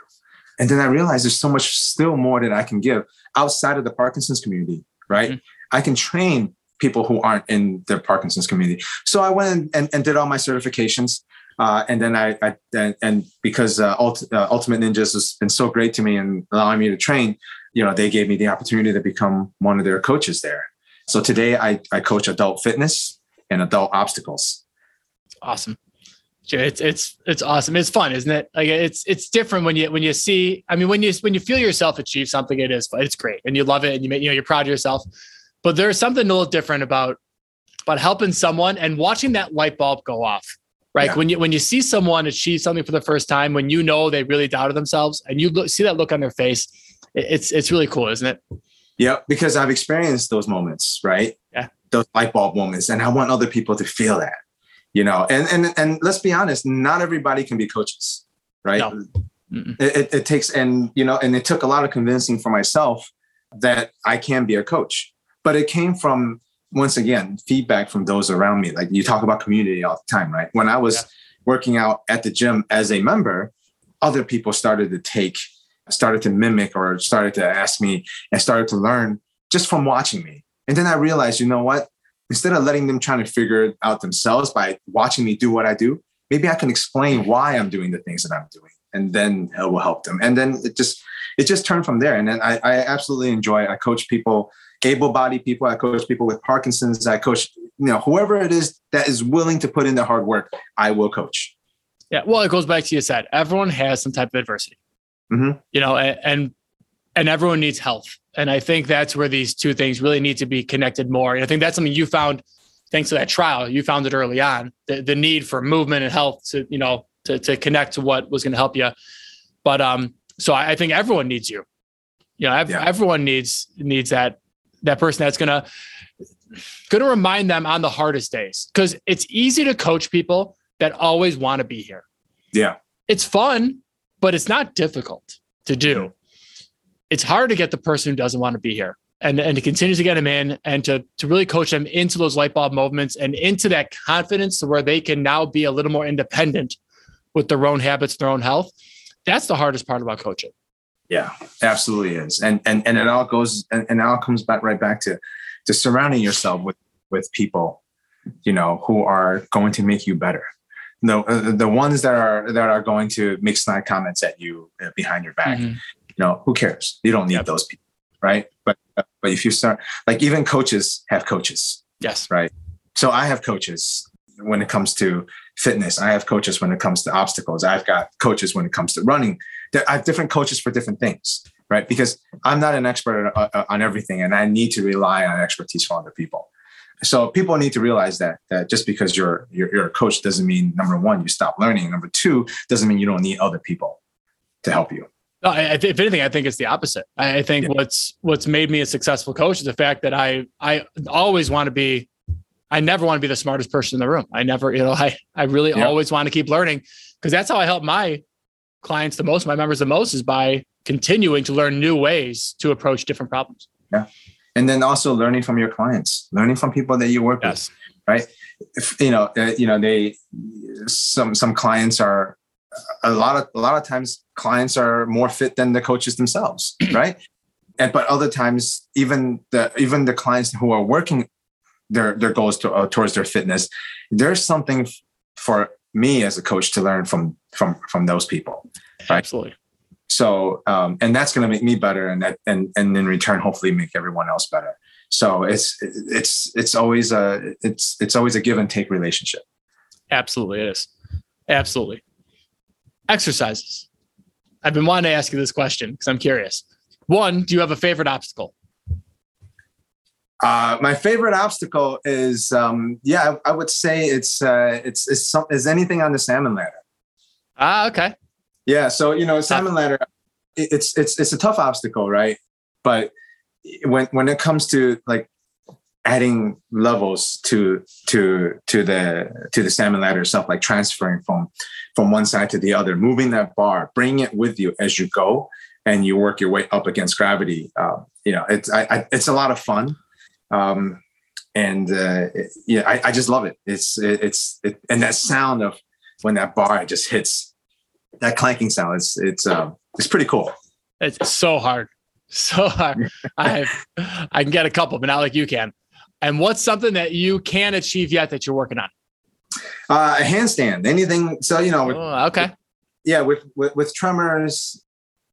And then I realized there's so much still more that I can give outside of the Parkinson's community, right? Mm-hmm. I can train people who aren't in the Parkinson's community. So I went and, and did all my certifications. Uh, and then I, I and, and because uh, Ult, uh, Ultimate Ninjas has been so great to me and allowing me to train, you know, they gave me the opportunity to become one of their coaches there. So today I, I coach adult fitness and adult obstacles. Awesome. It's, it's, it's awesome. It's fun, isn't it? Like it's, it's different when you, when you see, I mean, when you, when you feel yourself achieve something, it is, it's great and you love it and you make, you know, you're proud of yourself. But there's something a little different about, about helping someone and watching that light bulb go off, right? Yeah. When you, when you see someone achieve something for the first time, when you know they really doubted themselves and you look, see that look on their face, it's, it's really cool, isn't it? Yeah. Because I've experienced those moments, right? Yeah. those light bulb moments. And I want other people to feel that, you know, and, and, and let's be honest, not everybody can be coaches, right? No. It, it, it takes, and, you know, and it took a lot of convincing for myself that I can be a coach, but it came from, once again, feedback from those around me. Like, you talk about community all the time, right? When I was yeah. working out at the gym as a member, other people started to take, started to mimic or started to ask me and started to learn just from watching me. And then I realized, you know what? Instead of letting them trying to figure it out themselves by watching me do what I do, maybe I can explain why I'm doing the things that I'm doing. And then it will help them. And then it just, it just turned from there. And then I, I absolutely enjoy it. I coach people, able-bodied people. I coach people with Parkinson's. I coach, you know, whoever it is that is willing to put in the hard work, I will coach. Yeah. Well, it goes back to you said, everyone has some type of adversity, mm-hmm. you know, and, and, and everyone needs health. And I think that's where these two things really need to be connected more. And I think that's something you found, thanks to that trial, you found it early on, the, the need for movement and health to, you know, to, to connect to what was going to help you. But, um, so I, I think everyone needs you, you know, ev- yeah. everyone needs, needs that, that person that's going to, going to remind them on the hardest days. Cause it's easy to coach people that always want to be here. Yeah. It's fun, but it's not difficult to do. It's hard to get the person who doesn't want to be here and, and to continue to get them in and to, to really coach them into those light bulb moments and into that confidence to where they can now be a little more independent with their own habits, their own health. That's the hardest part about coaching. Yeah, absolutely is. And, and, and it all goes, and, and it all comes back right back to, to surrounding yourself with, with people, you know, who are going to make you better. No, the, the ones that are, that are going to make snide comments at you behind your back, mm-hmm. you know, who cares? You don't need yep. those people. Right. But, but if you start, like, even coaches have coaches. Yes. Right. So I have coaches when it comes to fitness. I have coaches when it comes to obstacles. I've got coaches when it comes to running. I have different coaches for different things, right? Because I'm not an expert on everything, and I need to rely on expertise from other people. So people need to realize that, that just because you're, you're you're a coach doesn't mean, number one, you stop learning. Number two, doesn't mean you don't need other people to help you. No, I, if anything, I think it's the opposite. I think yeah. what's what's made me a successful coach is the fact that I I always want to be, I never want to be the smartest person in the room. I never, you know, I I really yeah. always want to keep learning, because that's how I help my clients the most, my members the most, is by continuing to learn new ways to approach different problems. Yeah. And then also learning from your clients, learning from people that you work yes. with, right? If, you know, uh, you know, they, some, some clients are a lot of, a lot of times clients are more fit than the coaches themselves. Right. And, but other times, even the, even the clients who are working their, their goals to, uh, towards their fitness, there's something f- for me as a coach to learn from, from, from those people. Right? Absolutely. So, um, and that's going to make me better, and that, and, and in return, hopefully make everyone else better. So it's, it's, it's always a, it's, it's always a give and take relationship. Absolutely. It is. Absolutely. Exercises. I've been wanting to ask you this question because I'm curious. One, do you have a favorite obstacle? Uh, my favorite obstacle is, um, yeah, I, I would say it's, uh, it's, it's some, is anything on the salmon ladder. Ah, okay. Yeah. So, you know, salmon ladder, it's, it's, it's a tough obstacle, right? But when, when it comes to like adding levels to, to, to the, to the salmon ladder itself, like transferring from, from one side to the other, moving that bar, bringing it with you as you go and you work your way up against gravity. Um, you know, it's, I, I, it's a lot of fun. Um, and, uh, it, yeah, I, I just love it. It's, it, it's, it, and that sound of when that bar just hits, that clanking sound, it's, it's, um, it's pretty cool. It's so hard. So hard. I I can get a couple, but not like you can. And what's something that you can't achieve yet that you're working on? Uh, a handstand, anything. So, you know, with, oh, okay. With, yeah. With, with, with tremors,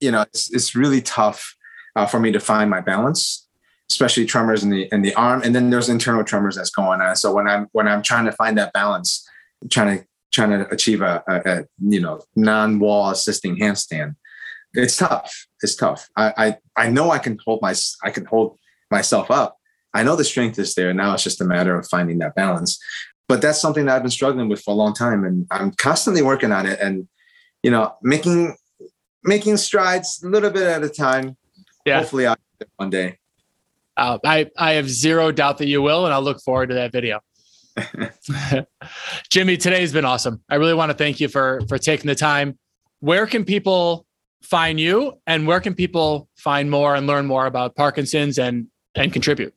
you know, it's, it's really tough uh, for me to find my balance, especially tremors in the, in the arm. And then there's internal tremors that's going on. So when I'm, when I'm trying to find that balance, I'm trying to, trying to achieve a, a, a, you know, non-wall assisting handstand. It's tough. It's tough. I, I, I know I can hold my, I can hold myself up. I know the strength is there. Now it's just a matter of finding that balance, but that's something that I've been struggling with for a long time, and I'm constantly working on it and, you know, making, making strides a little bit at a time. Yeah. Hopefully I'll get there one day. uh, I, I have zero doubt that you will, and I'll look forward to that video. Jimmy, today's been awesome. I really want to thank you for, for taking the time. Where can people find you, and where can people find more and learn more about Parkinson's and, and contribute?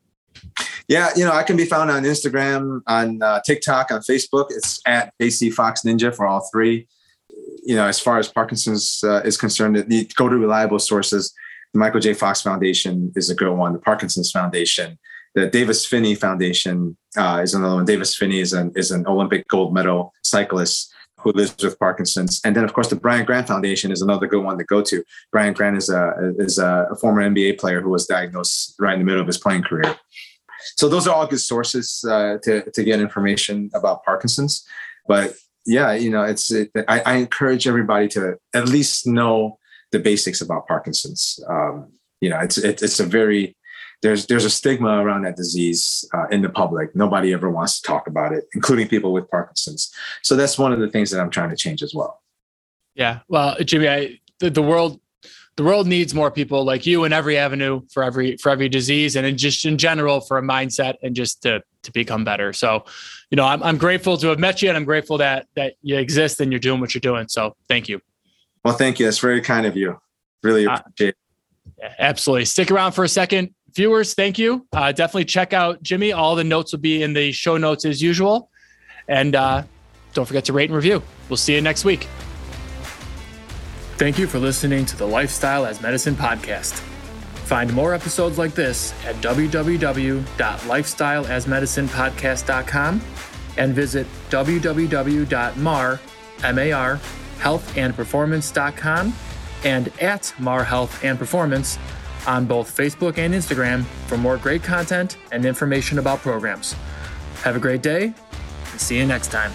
Yeah. You know, I can be found on Instagram, on uh, TikTok, on Facebook. It's at J C Fox Ninja for all three. You know, as far as Parkinson's uh, is concerned, the, go to reliable sources. The Michael J. Fox Foundation is a good one. The Parkinson's Foundation, the Davis Finney Foundation uh, is another one. Davis Finney is an, is an Olympic gold medal cyclist who lives with Parkinson's. And then, of course, the Brian Grant Foundation is another good one to go to. Brian Grant is a is a former N B A player who was diagnosed right in the middle of his playing career. So those are all good sources uh, to to get information about Parkinson's. But yeah, you know, it's it, I, I encourage everybody to at least know the basics about Parkinson's. Um, you know, it's it, it's a very there's there's a stigma around that disease uh, in the public. Nobody ever wants to talk about it, including people with Parkinson's. So that's one of the things that I'm trying to change as well. Yeah, well, Jimmy, I, the, the world the world needs more people like you in every avenue for every for every disease, and in just in general for a mindset and just to to become better. So, you know, I'm I'm grateful to have met you, and I'm grateful that that you exist and you're doing what you're doing. So, thank you. Well, thank you. That's very kind of you. Really appreciate it. Uh, absolutely. Stick around for a second. Viewers, thank you. Uh, definitely check out Jimmy. All the notes will be in the show notes as usual. And uh, don't forget to rate and review. We'll see you next week. Thank you for listening to the Lifestyle as Medicine podcast. Find more episodes like this at w w w dot lifestyle as medicine podcast dot com and visit w w w dot mar health and performance dot com and at Mar Health and Performance on both Facebook and Instagram for more great content and information about programs. Have a great day and see you next time.